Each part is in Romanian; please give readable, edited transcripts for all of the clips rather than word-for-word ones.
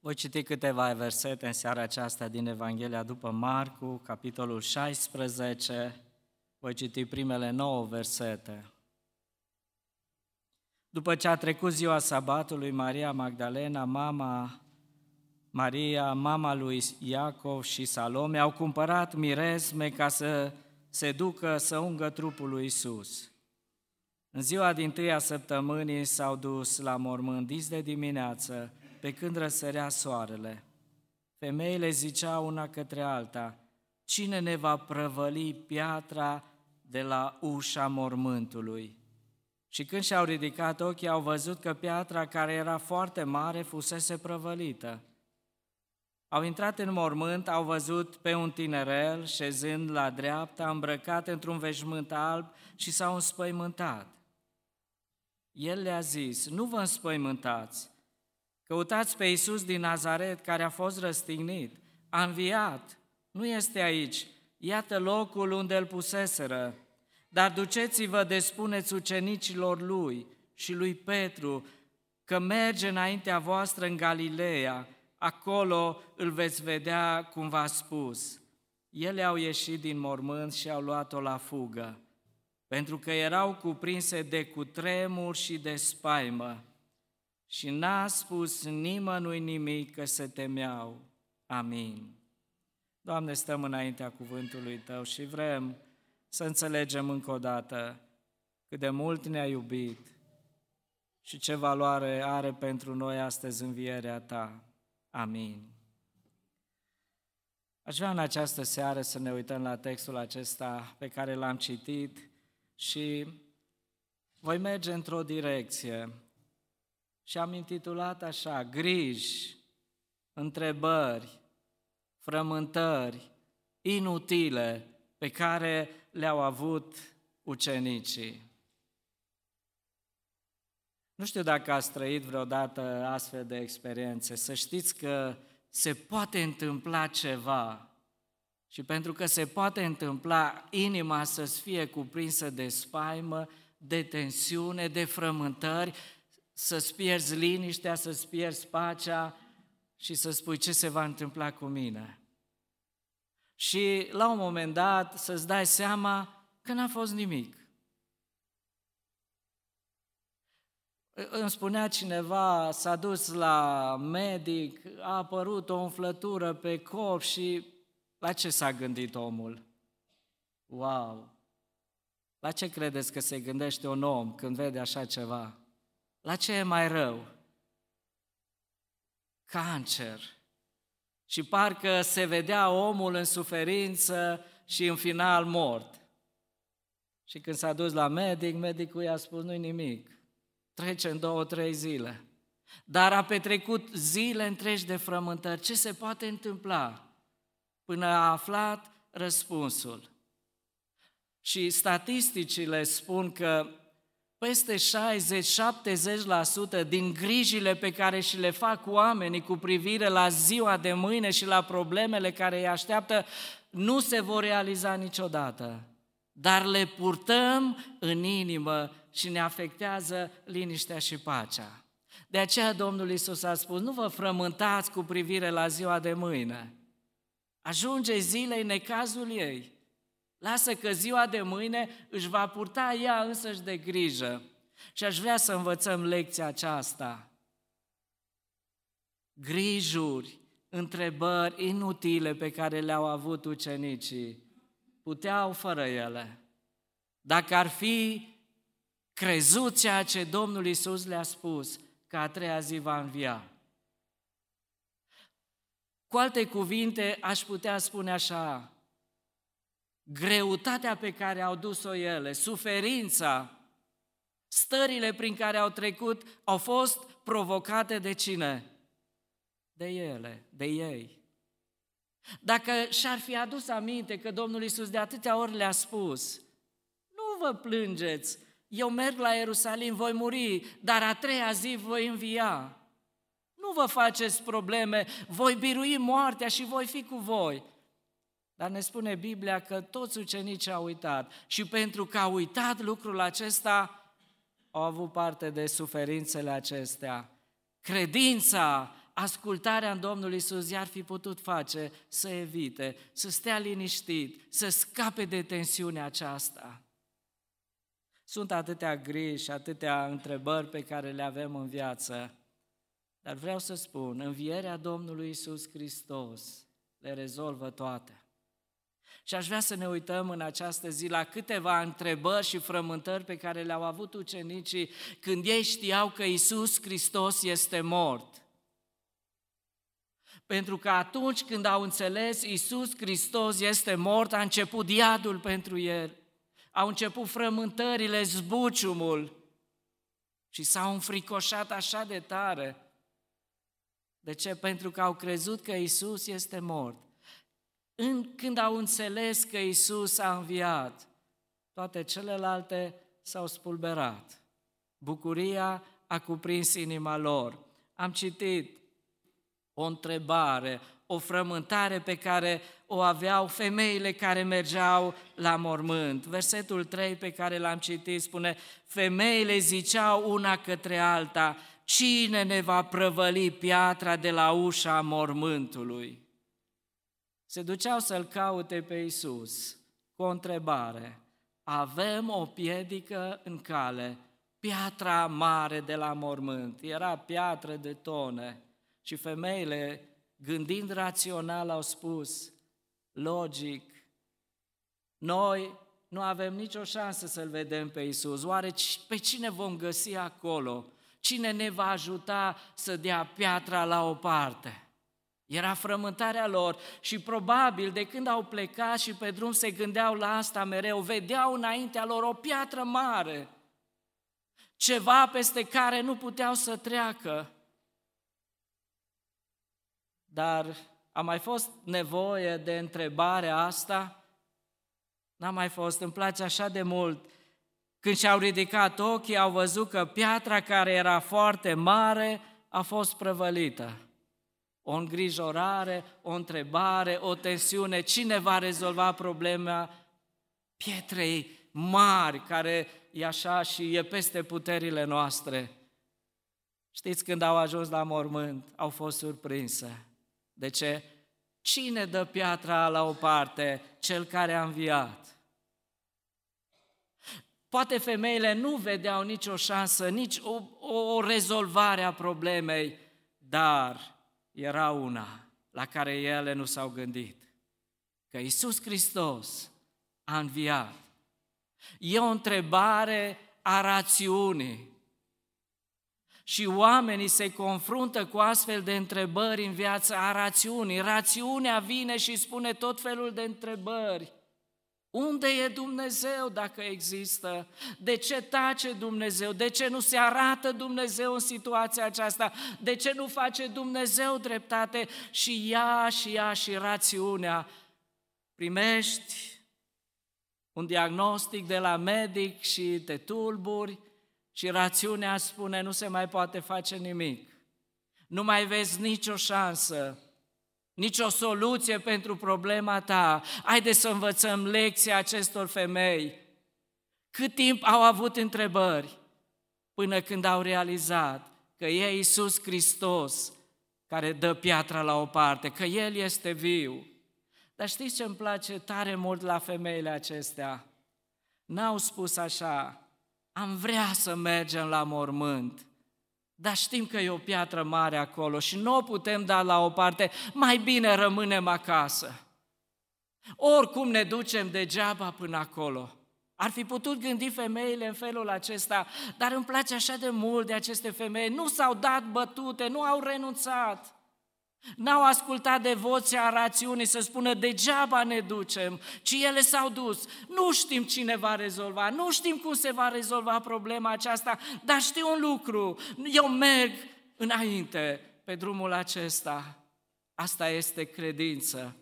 Voi citi câteva versete în seara aceasta din Evanghelia după Marcu, capitolul 16, voi citi primele 9 versete. După ce a trecut ziua sabatului, Maria Magdalena, mama lui Iacov și Salome, au cumpărat mirezme ca să se ducă să ungă trupul lui Iisus. În ziua dintâia săptămânii s-au dus la mormânt dis de dimineață, pe când răsărea soarele. Femeile ziceau una către alta: cine ne va prăvăli piatra de la ușa mormântului? Și când și-au ridicat ochii, au văzut că piatra, care era foarte mare, fusese prăvălită. Au intrat în mormânt, au văzut pe un tinerel șezând la dreapta, îmbrăcat într-un veșmânt alb, și s-au înspăimântat. El le-a zis: nu vă înspăimântați, căutați pe Iisus din Nazaret, care a fost răstignit. A înviat, nu este aici, iată locul unde îl puseseră. Dar duceți-vă de spuneți ucenicilor lui și lui Petru că merge înaintea voastră în Galileea, acolo îl veți vedea cum v-a spus. Ele au ieșit din mormânt și au luat-o la fugă, pentru că erau cuprinse de cutremur și de spaimă. Și n-a spus nimănui nimic, că se temeau. Amin. Doamne, stăm înaintea cuvântului Tău și vrem să înțelegem încă o dată cât de mult ne-ai iubit și ce valoare are pentru noi astăzi învierea Ta. Amin. Aș vrea în această seară să ne uităm la textul acesta pe care l-am citit și voi merge într-o direcție. Și am intitulat așa: griji, întrebări, frământări inutile pe care le-au avut ucenicii. Nu știu dacă ați trăit vreodată astfel de experiențe. Să știți că se poate întâmpla ceva și pentru că se poate întâmpla, inima să-ți fie cuprinsă de spaimă, de tensiune, de frământări, să-ți pierzi liniștea, să-ți pierzi pacea și să spui: ce se va întâmpla cu mine? Și la un moment dat să-ți dai seama că n-a fost nimic. Îmi spunea cineva, s-a dus la medic, a apărut o umflătură pe corp și la ce s-a gândit omul? Wow! La ce credeți că se gândește un om când vede așa ceva? La ce e mai rău? Cancer. Și parcă se vedea omul în suferință și în final mort. Și când s-a dus la medic, medicul i-a spus: nu-i nimic, trece în 2-3 zile. Dar a petrecut zile întregi de frământări. Ce se poate întâmpla? Până a aflat răspunsul. Și statisticile spun că peste 60-70% din grijile pe care și le fac oamenii cu privire la ziua de mâine și la problemele care îi așteaptă nu se vor realiza niciodată. Dar le purtăm în inimă și ne afectează liniștea și pacea. De aceea Domnul Iisus a spus: nu vă frământați cu privire la ziua de mâine. Ajunge zilei necazul ei. Lasă că ziua de mâine își va purta ea însăși de grijă. Și aș vrea să învățăm lecția aceasta. Grijuri, întrebări inutile pe care le-au avut ucenicii, puteau fără ele. Dacă ar fi crezut ceea ce Domnul Iisus le-a spus, că a treia zi va învia. Cu alte cuvinte, aș putea spune așa: greutatea pe care au dus-o ele, suferința, stările prin care au trecut, au fost provocate de cine? De ele, de ei. Dacă și-ar fi adus aminte că Domnul Iisus de atâtea ori le-a spus: nu vă plângeți, eu merg la Ierusalim, voi muri, dar a treia zi voi învia. Nu vă faceți probleme, voi birui moartea și voi fi cu voi. Dar ne spune Biblia că toți ucenicii au uitat și pentru că au uitat lucrul acesta, au avut parte de suferințele acestea. Credința ascultarea în Domnul Iisus i-ar fi putut face să evite, să stea liniștit, să scape de tensiunea aceasta. Sunt atâtea griji și atâtea întrebări pe care le avem în viață, dar vreau să spun, învierea Domnului Iisus Hristos le rezolvă toate. Și aș vrea să ne uităm în această zi la câteva întrebări și frământări pe care le-au avut ucenicii când ei știau că Iisus Hristos este mort. Pentru că atunci când au înțeles Iisus Hristos este mort, a început iadul pentru el, au început frământările, zbuciumul și s-au înfricoșat așa de tare. De ce? Pentru că au crezut că Iisus este mort. Când au înțeles că Iisus a înviat, toate celelalte s-au spulberat. Bucuria a cuprins inima lor. Am citit o întrebare, o frământare pe care o aveau femeile care mergeau la mormânt. Versetul 3 pe care l-am citit spune: femeile ziceau una către alta, cine ne va prăvăli piatra de la ușa mormântului? Se duceau să-L caute pe Iisus cu o întrebare. Avem o piedică în cale, piatra mare de la mormânt. Era piatră de tone și femeile, gândind rațional, au spus, logic, noi nu avem nicio șansă să-L vedem pe Iisus. Oare pe cine vom găsi acolo? Cine ne va ajuta să dea piatra la o parte? Era frământarea lor și probabil de când au plecat și pe drum se gândeau la asta mereu, vedeau înaintea lor o piatră mare, ceva peste care nu puteau să treacă. Dar a mai fost nevoie de întrebarea asta? N-a mai fost, îmi place așa de mult. Când și-au ridicat ochii, au văzut că piatra care era foarte mare a fost prăvălită. O îngrijorare, o întrebare, o tensiune. Cine va rezolva problema pietrei mari, care e așa și e peste puterile noastre? Știți, când au ajuns la mormânt, au fost surprinse. De ce? Cine dă piatra la o parte? Cel care a înviat. Poate femeile nu vedeau nicio șansă, nici o rezolvare a problemei, dar era una la care ele nu s-au gândit, că Iisus Hristos a înviat. E o întrebare a rațiunii și oamenii se confruntă cu astfel de întrebări în viața, a rațiunii. Rațiunea vine și spune tot felul de întrebări. Unde e Dumnezeu dacă există? De ce tace Dumnezeu? De ce nu se arată Dumnezeu în situația aceasta? De ce nu face Dumnezeu dreptate? Și ea și rațiunea. Primești un diagnostic de la medic și te tulburi și rațiunea spune nu se mai poate face nimic. Nu mai vezi nicio șansă. Nici o soluție pentru problema ta. Haideți să învățăm lecția acestor femei. Cât timp au avut întrebări până când au realizat că e Iisus Hristos care dă piatra la o parte, că El este viu. Dar știți ce îmi place tare mult la femeile acestea? N-au spus așa, am vrea să mergem la mormânt, dar știm că e o piatră mare acolo și nu o putem da la o parte, mai bine rămânem acasă. Oricum ne ducem degeaba până acolo. Ar fi putut gândi femeile în felul acesta, dar îmi place așa de mult de aceste femei. Nu s-au dat bătute, nu au renunțat. N-au ascultat de vocea rațiunii să spună degeaba ne ducem, ci ele s-au dus. Nu știm cine va rezolva, nu știm cum se va rezolva problema aceasta, dar știu un lucru, eu merg înainte pe drumul acesta. Asta este credință.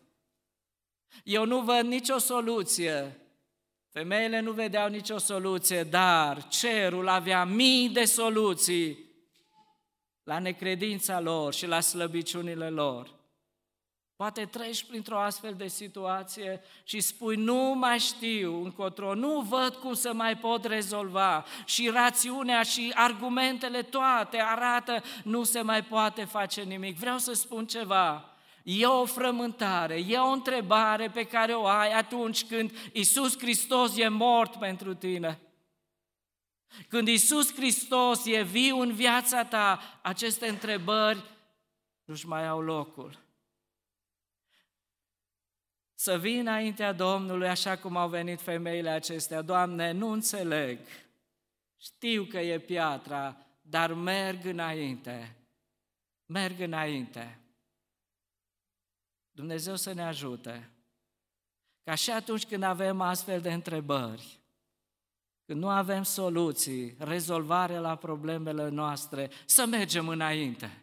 Eu nu văd nicio soluție. Femeile nu vedeau nicio soluție, dar cerul avea mii de soluții la necredința lor și la slăbiciunile lor. Poate treci printr-o astfel de situație și spui, nu mai știu încotro, nu văd cum să mai pot rezolva. Și rațiunea și argumentele toate arată, nu se mai poate face nimic. Vreau să spun ceva. E o frământare, e o întrebare pe care o ai atunci când Iisus Hristos e mort pentru tine. Când Iisus Hristos e viu în viața ta, aceste întrebări nu-și mai au locul. Să vii înaintea Domnului așa cum au venit femeile acestea. Doamne, nu înțeleg, știu că e piatra, dar merg înainte. Dumnezeu să ne ajute, ca și atunci când avem astfel de întrebări, când nu avem soluții, rezolvare la problemele noastre, să mergem înainte.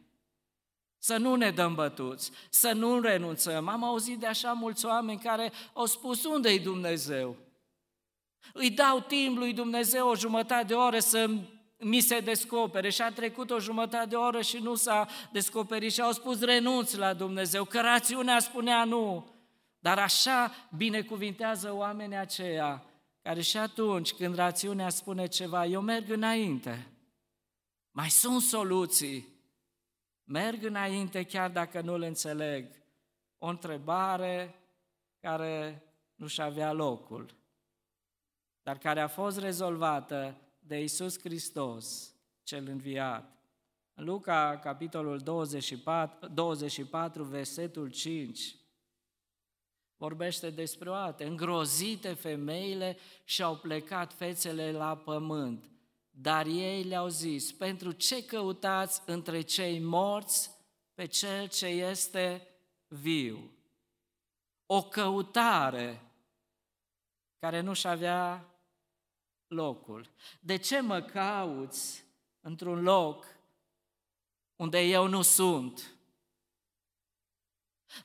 Să nu ne dăm bătuți, să nu renunțăm. Am auzit de așa mulți oameni care au spus, unde-i Dumnezeu? Îi dau timp lui Dumnezeu o jumătate de oră să mi se descopere și a trecut o jumătate de oră și nu s-a descoperit și au spus, renunț la Dumnezeu, că rațiunea spunea nu. Dar așa binecuvintează oamenii aceia care și atunci când rațiunea spune ceva, eu merg înainte, mai sunt soluții. Merg înainte chiar dacă nu-l înțeleg. O întrebare care nu-și avea locul, dar care a fost rezolvată de Iisus Hristos, cel înviat. În Luca, capitolul 24, versetul 5, vorbește despre o dată. Îngrozite femeile și-au plecat fețele la pământ. Dar ei le-au zis, pentru ce căutați între cei morți pe cel ce este viu? O căutare care nu-și avea locul. De ce mă cauți într-un loc unde eu nu sunt?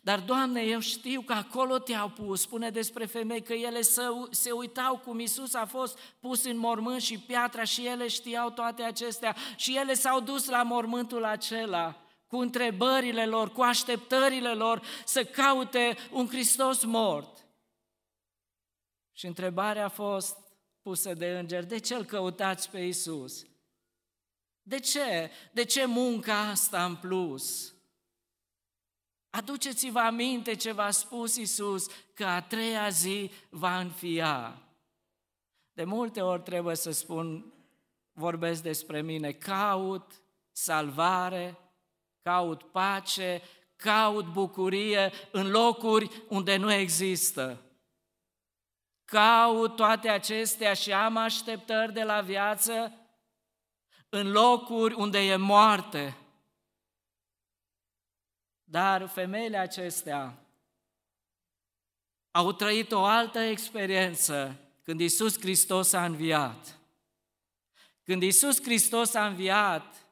Dar, Doamne, eu știu că acolo te-au pus. Spune despre femei că ele se uitau cum Iisus a fost pus în mormânt și piatra și ele știau toate acestea. Și ele s-au dus la mormântul acela cu întrebările lor, cu așteptările lor să caute un Hristos mort. Și întrebarea a fost pusă de îngeri, de ce îl căutați pe Iisus? De ce? De ce munca asta în plus? Aduceți-vă aminte ce v-a spus Iisus, că a treia zi va înfia. De multe ori trebuie să spun, vorbesc despre mine, caut salvare, caut pace, caut bucurie în locuri unde nu există. Caut toate acestea și am așteptări de la viață în locuri unde e moarte. Dar femeile acestea au trăit o altă experiență când Iisus Hristos a înviat. Când Iisus Hristos a înviat,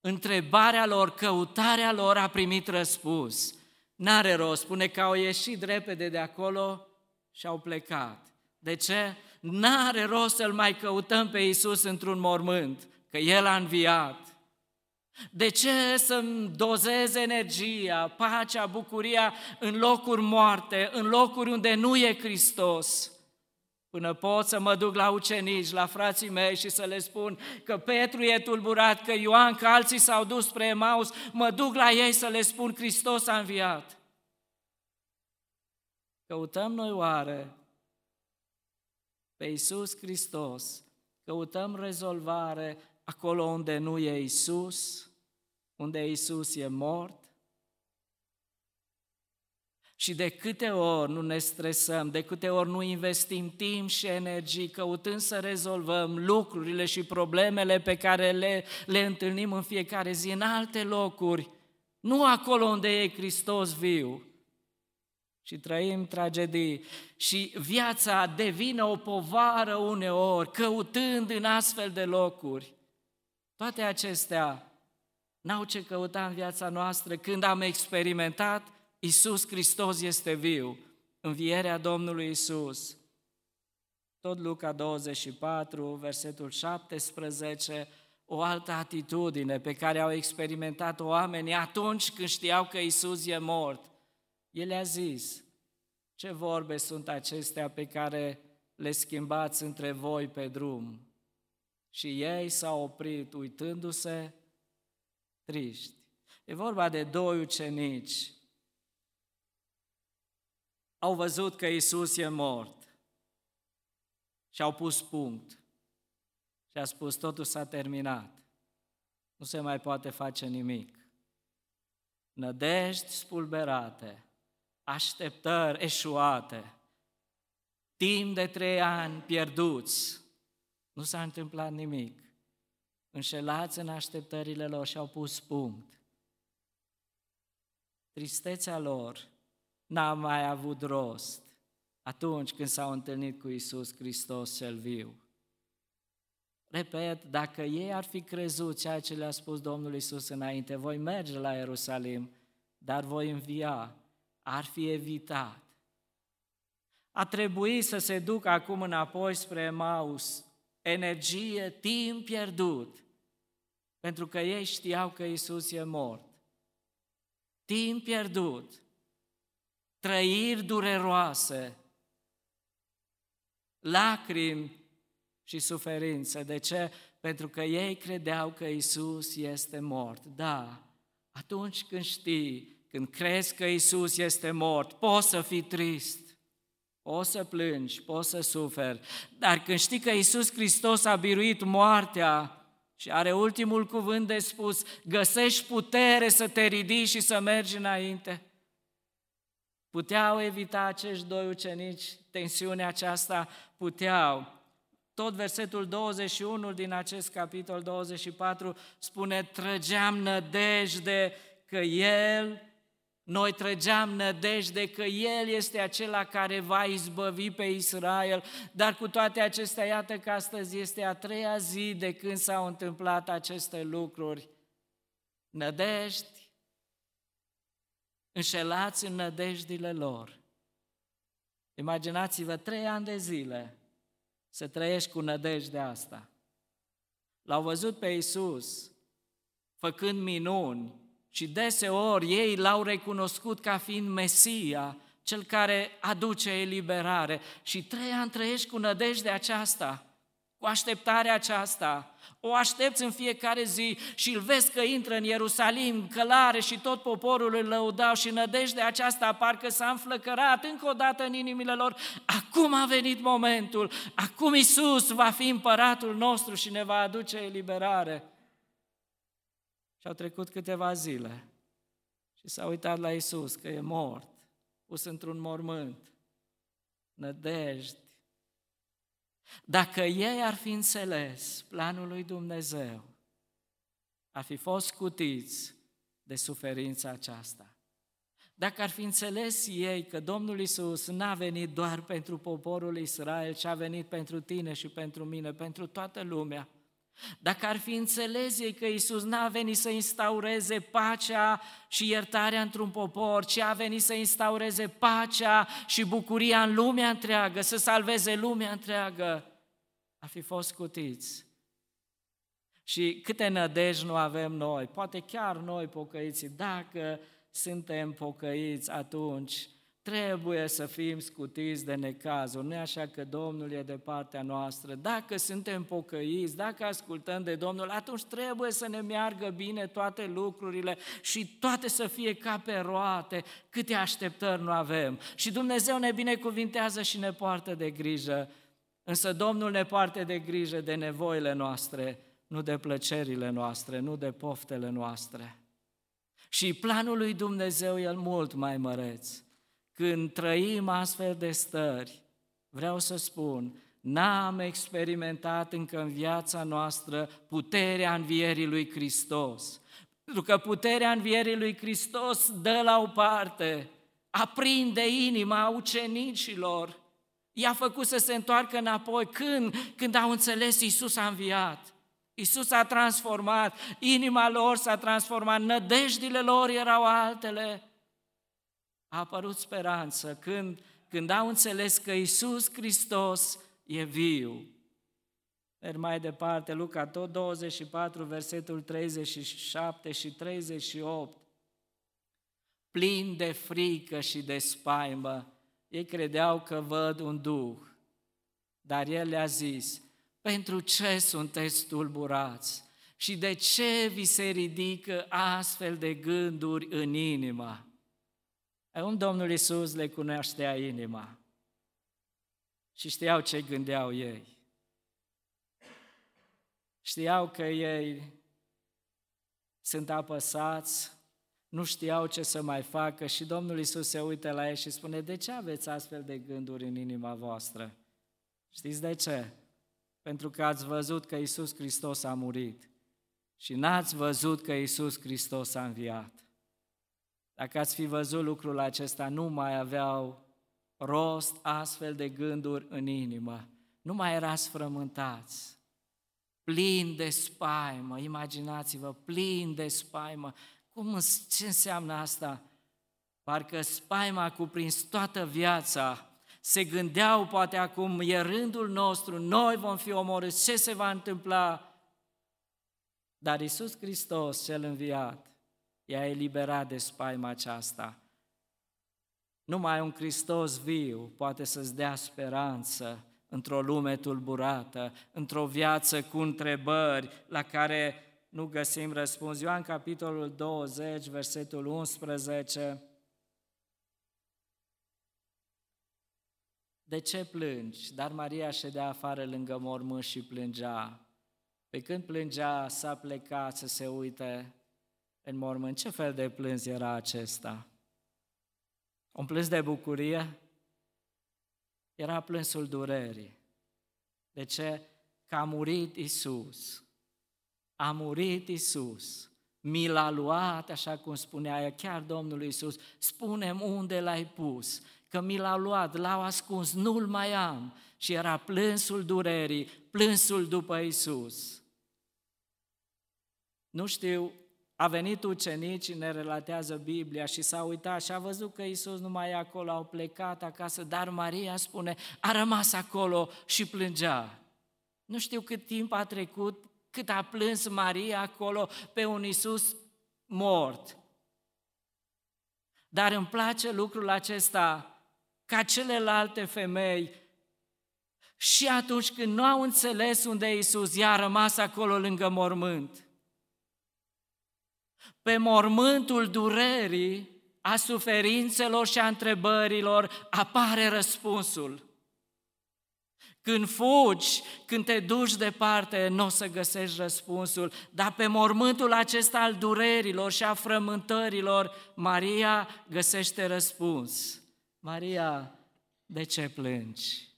întrebarea lor, căutarea lor a primit răspuns. N-are rost, spune că au ieșit repede de acolo și au plecat. De ce? N-are rost să-L mai căutăm pe Iisus într-un mormânt, că El a înviat. De ce să-mi dozez energia, pacea, bucuria în locuri moarte, în locuri unde nu e Hristos? Până pot să mă duc la ucenici, la frații mei și să le spun că Petru e tulburat, că Ioan, că alții s-au dus spre Emaus, mă duc la ei să le spun Hristos a înviat. Căutăm noi oare pe Iisus Hristos, căutăm rezolvare acolo unde nu e Iisus, unde Iisus e mort? Și de câte ori nu ne stresăm, de câte ori nu investim timp și energie căutând să rezolvăm lucrurile și problemele pe care le întâlnim în fiecare zi, în alte locuri, nu acolo unde e Hristos viu. Și trăim tragedii și viața devine o povară uneori, căutând în astfel de locuri. Toate acestea n-au ce căuta în viața noastră când am experimentat Iisus Hristos este viu, învierea Domnului Iisus. Tot Luca 24, versetul 17, o altă atitudine pe care au experimentat oamenii atunci când știau că Iisus e mort. El a zis: ce vorbe sunt acestea pe care le schimbați între voi pe drum? Și ei s-au oprit uitându-se triști. E vorba de doi ucenici. Au văzut că Iisus e mort și au pus punct. Și a spus: totul s-a terminat, nu se mai poate face nimic. Nădejdi spulberate, așteptări eșuate, timp de 3 ani pierduți, nu s-a întâmplat nimic. Înșelați în așteptările lor și au pus punct. Tristețea lor n-a mai avut rost atunci când s-au întâlnit cu Iisus Hristos cel viu. Repet, dacă ei ar fi crezut ceea ce le-a spus Domnul Iisus înainte: voi merge la Ierusalim, dar voi învia, ar fi evitat. A trebuit să se ducă acum înapoi spre Emaus, energie, timp pierdut, pentru că ei știau că Iisus e mort. Timp pierdut, trăiri dureroase, lacrimi și suferință. De ce? Pentru că ei credeau că Iisus este mort. Da, atunci când știi, când crezi că Iisus este mort, poți să fii trist, poți să plângi, poți să suferi, dar când știi că Iisus Hristos a biruit moartea și are ultimul cuvânt de spus, găsești putere să te ridici și să mergi înainte. Puteau evita acești doi ucenici tensiunea aceasta? Puteau. Tot versetul 21 din acest capitol 24 spune: Noi trăgeam nădejde că El este acela care va izbăvi pe Israel. Dar cu toate acestea, iată că astăzi este a 3-a zi de când s-au întâmplat aceste lucruri. Nădejdi, înșelați în nădejdile lor. Imaginați-vă 3 ani de zile să trăiești cu nădejdea asta. L-au văzut pe Iisus făcând minuni și deseori ei l-au recunoscut ca fiind Mesia, cel care aduce eliberare. Și 3 ani trăiești cu nădejdea aceasta, cu așteptarea aceasta. O aștepți în fiecare zi și îl vezi că intră în Ierusalim, călare, și tot poporul îl lăudau și nădejdea aceasta parcă s-a înflăcărat încă o dată în inimile lor. Acum a venit momentul, acum Iisus va fi împăratul nostru și ne va aduce eliberare. Și au trecut câteva zile și s-a uitat la Iisus că e mort, pus într-un mormânt. Nădejde. Dacă ei ar fi înțeles planul lui Dumnezeu, ar fi fost scutiți de suferința aceasta. Dacă ar fi înțeles ei că Domnul Iisus n-a venit doar pentru poporul Israel, ci a venit pentru tine și pentru mine, pentru toată lumea, dacă ar fi înțeles ei că Iisus n-a venit să instaureze pacea și iertarea într-un popor, ci a venit să instaureze pacea și bucuria în lumea întreagă, să salveze lumea întreagă, ar fi fost scutiți. Și câte nădejde nu avem noi, poate chiar noi pocăiții, dacă suntem pocăiți, atunci trebuie să fim scutiți de necazuri, nu e așa că Domnul e de partea noastră. Dacă suntem pocăiți, dacă ascultăm de Domnul, atunci trebuie să ne meargă bine toate lucrurile și toate să fie ca pe roate, câte așteptări nu avem. Și Dumnezeu ne binecuvintează și ne poartă de grijă, însă Domnul ne poartă de grijă de nevoile noastre, nu de plăcerile noastre, nu de poftele noastre. Și planul lui Dumnezeu e mult mai măreț. Când trăim astfel de stări, vreau să spun, n-am experimentat încă în viața noastră puterea învierii lui Hristos. Pentru că puterea învierii lui Hristos dă la o parte, aprinde inima ucenicilor, i-a făcut să se întoarcă înapoi când au înțeles Iisus a înviat. Iisus a transformat, inima lor s-a transformat, nădejdile lor erau altele. A apărut speranță când au înțeles că Iisus Hristos e viu. Merg mai departe, Luca, tot 24, versetul 37 și 38. Plin de frică și de spaimă, ei credeau că văd un duh, dar el le-a zis: pentru ce sunteți tulburați și de ce vi se ridică astfel de gânduri în inimă? Acum Domnul Iisus le cunoștea inima și știau ce gândeau ei. Știau că ei sunt apăsați, nu știau ce să mai facă și Domnul Iisus se uită la ei și spune: de ce aveți astfel de gânduri în inima voastră? Știți de ce? Pentru că ați văzut că Iisus Hristos a murit și n-ați văzut că Iisus Hristos a înviat. Dacă ați fi văzut lucrul acesta, nu mai aveau rost astfel de gânduri în inimă, nu mai erați frământați, plin de spaimă. Imaginați-vă, plin de spaimă. Ce înseamnă asta? Parcă spaima a cuprins toată viața. Se gândeau, poate acum e rândul nostru, noi vom fi omorâți, ce se va întâmpla? Dar Iisus Hristos, cel înviat, i-a eliberat de spaima aceasta. Numai un Hristos viu poate să-ți dea speranță într-o lume tulburată, într-o viață cu întrebări la care nu găsim răspuns. Ioan, capitolul 20, versetul 11. De ce plângi? Dar Maria ședea afară lângă mormânt și plângea. Pe când plângea, s-a plecat să se uite în mormânt. Ce fel de plâns era acesta? Un plâns de bucurie? Era plânsul durerii. De ce? Că a murit Iisus. A murit Iisus, mi l-a luat, așa cum spunea ea, chiar Domnul Iisus, spune-mi unde l-ai pus, că mi l-a luat, l-au ascuns, nu-l mai am. Și era plânsul durerii, plânsul după Iisus. Nu știu, a venit ucenicii, ne relatează Biblia, și s-a uitat și a văzut că Iisus nu mai e acolo, au plecat acasă, dar Maria, spune, a rămas acolo și plângea. Nu știu cât timp a trecut, cât a plâns Maria acolo pe un Iisus mort. Dar îmi place lucrul acesta, ca celelalte femei, și atunci când nu au înțeles unde e Iisus, ea a rămas acolo lângă mormânt. Pe mormântul durerii, a suferințelor și a întrebărilor, apare răspunsul. Când fugi, când te duci departe, nu o să găsești răspunsul, dar pe mormântul acesta al durerilor și a frământărilor, Maria găsește răspuns. Maria, de ce plângi?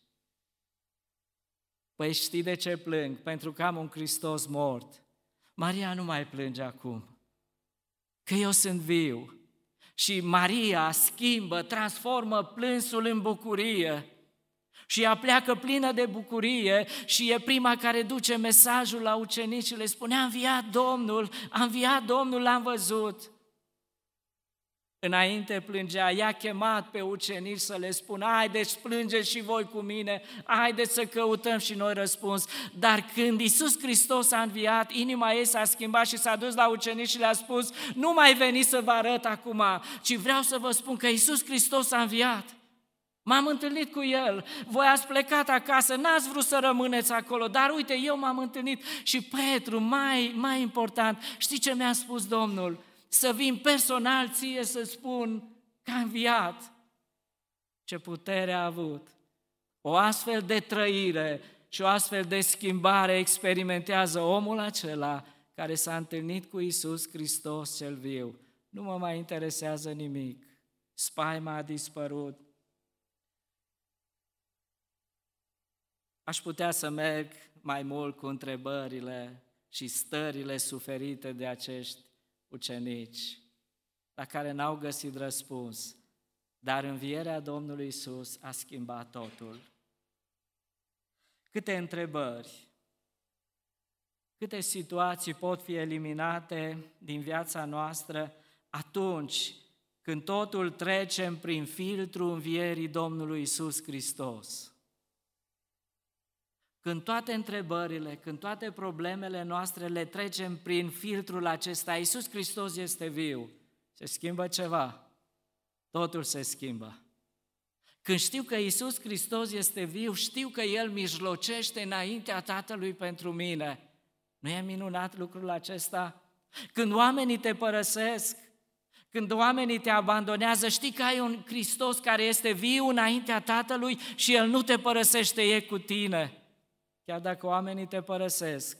Păi știi de ce plâng? Pentru că am un Hristos mort. Maria nu mai plânge acum, că eu sunt viu. Și Maria schimbă, transformă plânsul în bucurie. Și ea pleacă plină de bucurie și e prima care duce mesajul la ucenici, le spune: a înviat Domnul, l-am văzut. Înainte plângea, i-a chemat pe ucenici să le spună: haideți, plângeți și voi cu mine, haideți să căutăm și noi răspuns. Dar când Iisus Hristos a înviat, inima ei s-a schimbat și s-a dus la ucenici și le-a spus: nu mai veni să vă arăt acum, ci vreau să vă spun că Iisus Hristos a înviat. M-am întâlnit cu El, voi ați plecat acasă, n-ați vrut să rămâneți acolo, dar uite, eu m-am întâlnit. Și Petru, mai important, știi ce mi-a spus Domnul? Să vin personal ție să spun că a înviat. Ce putere a avut! O astfel de trăire și o astfel de schimbare experimentează omul acela care s-a întâlnit cu Iisus Hristos cel viu. Nu mă mai interesează nimic, spaima a dispărut. Aș putea să merg mai mult cu întrebările și stările suferite de acești ucenici, la care n-au găsit răspuns, dar învierea Domnului Iisus a schimbat totul. Câte întrebări, câte situații pot fi eliminate din viața noastră atunci când totul trecem prin filtrul învierii Domnului Iisus Hristos. Când toate întrebările, când toate problemele noastre le trecem prin filtrul acesta, Iisus Hristos este viu, se schimbă ceva, totul se schimbă. Când știu că Iisus Hristos este viu, știu că El mijlocește înaintea Tatălui pentru mine. Nu e minunat lucrul acesta? Când oamenii te părăsesc, când oamenii te abandonează, știi că ai un Hristos care este viu înaintea Tatălui și El nu te părăsește, e cu tine. Chiar dacă oamenii te părăsesc,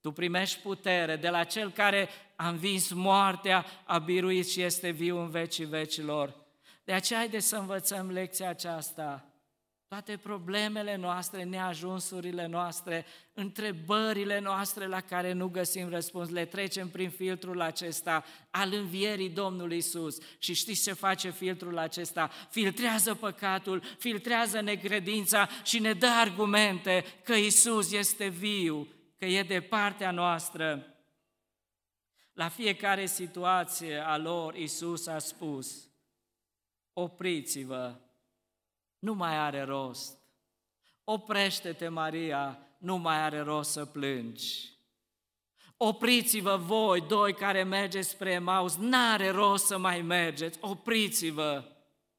tu primești putere de la Cel care a învins moartea, a biruit și este viu în vecii vecilor. De aceea haideți să învățăm lecția aceasta. Toate problemele noastre, neajunsurile noastre, întrebările noastre la care nu găsim răspuns, le trecem prin filtrul acesta al învierii Domnului Iisus. Și știți ce face filtrul acesta? Filtrează păcatul, filtrează necredința și ne dă argumente că Iisus este viu, că e de partea noastră. La fiecare situație a lor, Iisus a spus: opriți-vă, nu mai are rost. Oprește-te, Maria, nu mai are rost să plângi. Opriți-vă voi, doi care mergeți spre Emaus, n-are rost să mai mergeți, opriți-vă.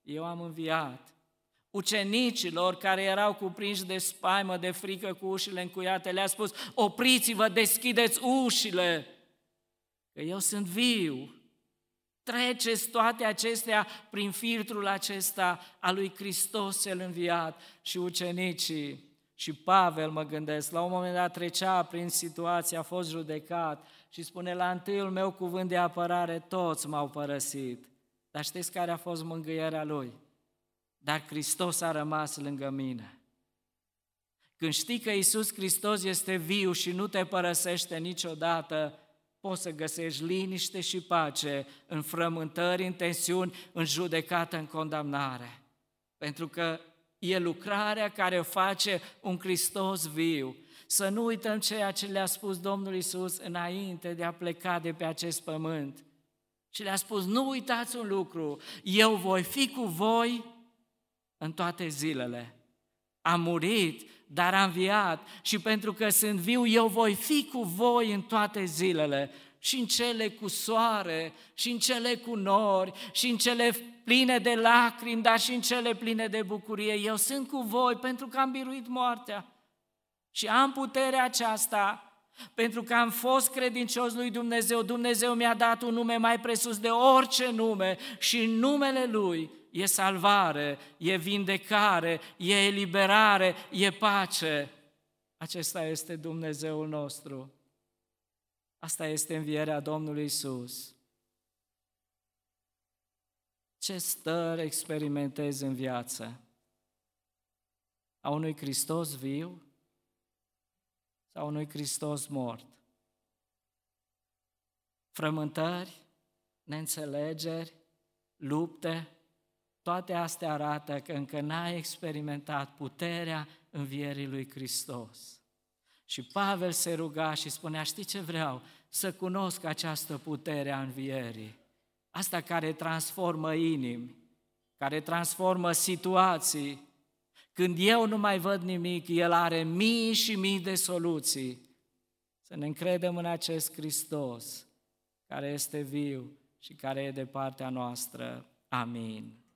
Eu am înviat. Ucenicilor care erau cuprinși de spaimă, de frică, cu ușile încuiate, le-a spus: opriți-vă, deschideți ușile, că eu sunt viu. Treceți toate acestea prin filtrul acesta al lui Hristos cel înviat. Și ucenicii și Pavel, mă gândesc, la un moment dat trecea prin situație, a fost judecat și spune: la întâiul meu cuvânt de apărare toți m-au părăsit. Dar știți care a fost mângâierea lui? Dar Hristos a rămas lângă mine. Când știi că Iisus Hristos este viu și nu te părăsește niciodată, poți să găsești liniște și pace în frământări, în tensiuni, în judecată, în condamnare. Pentru că e lucrarea care o face un Hristos viu. Să nu uităm ceea ce le-a spus Domnul Iisus înainte de a pleca de pe acest pământ. Și le-a spus: nu uitați un lucru, eu voi fi cu voi în toate zilele. Am murit, dar am înviat, și pentru că sunt viu, eu voi fi cu voi în toate zilele, și în cele cu soare, și în cele cu nori, și în cele pline de lacrimi, dar și în cele pline de bucurie. Eu sunt cu voi pentru că am biruit moartea și am puterea aceasta, pentru că am fost credincios lui Dumnezeu. Dumnezeu mi-a dat un nume mai presus de orice nume și în numele Lui e salvare, e vindecare, e eliberare, e pace. Acesta este Dumnezeul nostru. Asta este învierea Domnului Iisus. Ce stări experimentezi în viață? A unui Hristos viu sau a unui Hristos mort? Frământări, neînțelegeri, lupte, toate astea arată că încă n-ai experimentat puterea învierii lui Hristos. Și Pavel se ruga și spunea: știi ce vreau? Să cunosc această putere a învierii, asta care transformă inimi, care transformă situații. Când eu nu mai văd nimic, El are mii și mii de soluții. Să ne încredem în acest Hristos care este viu și care e de partea noastră. Amin.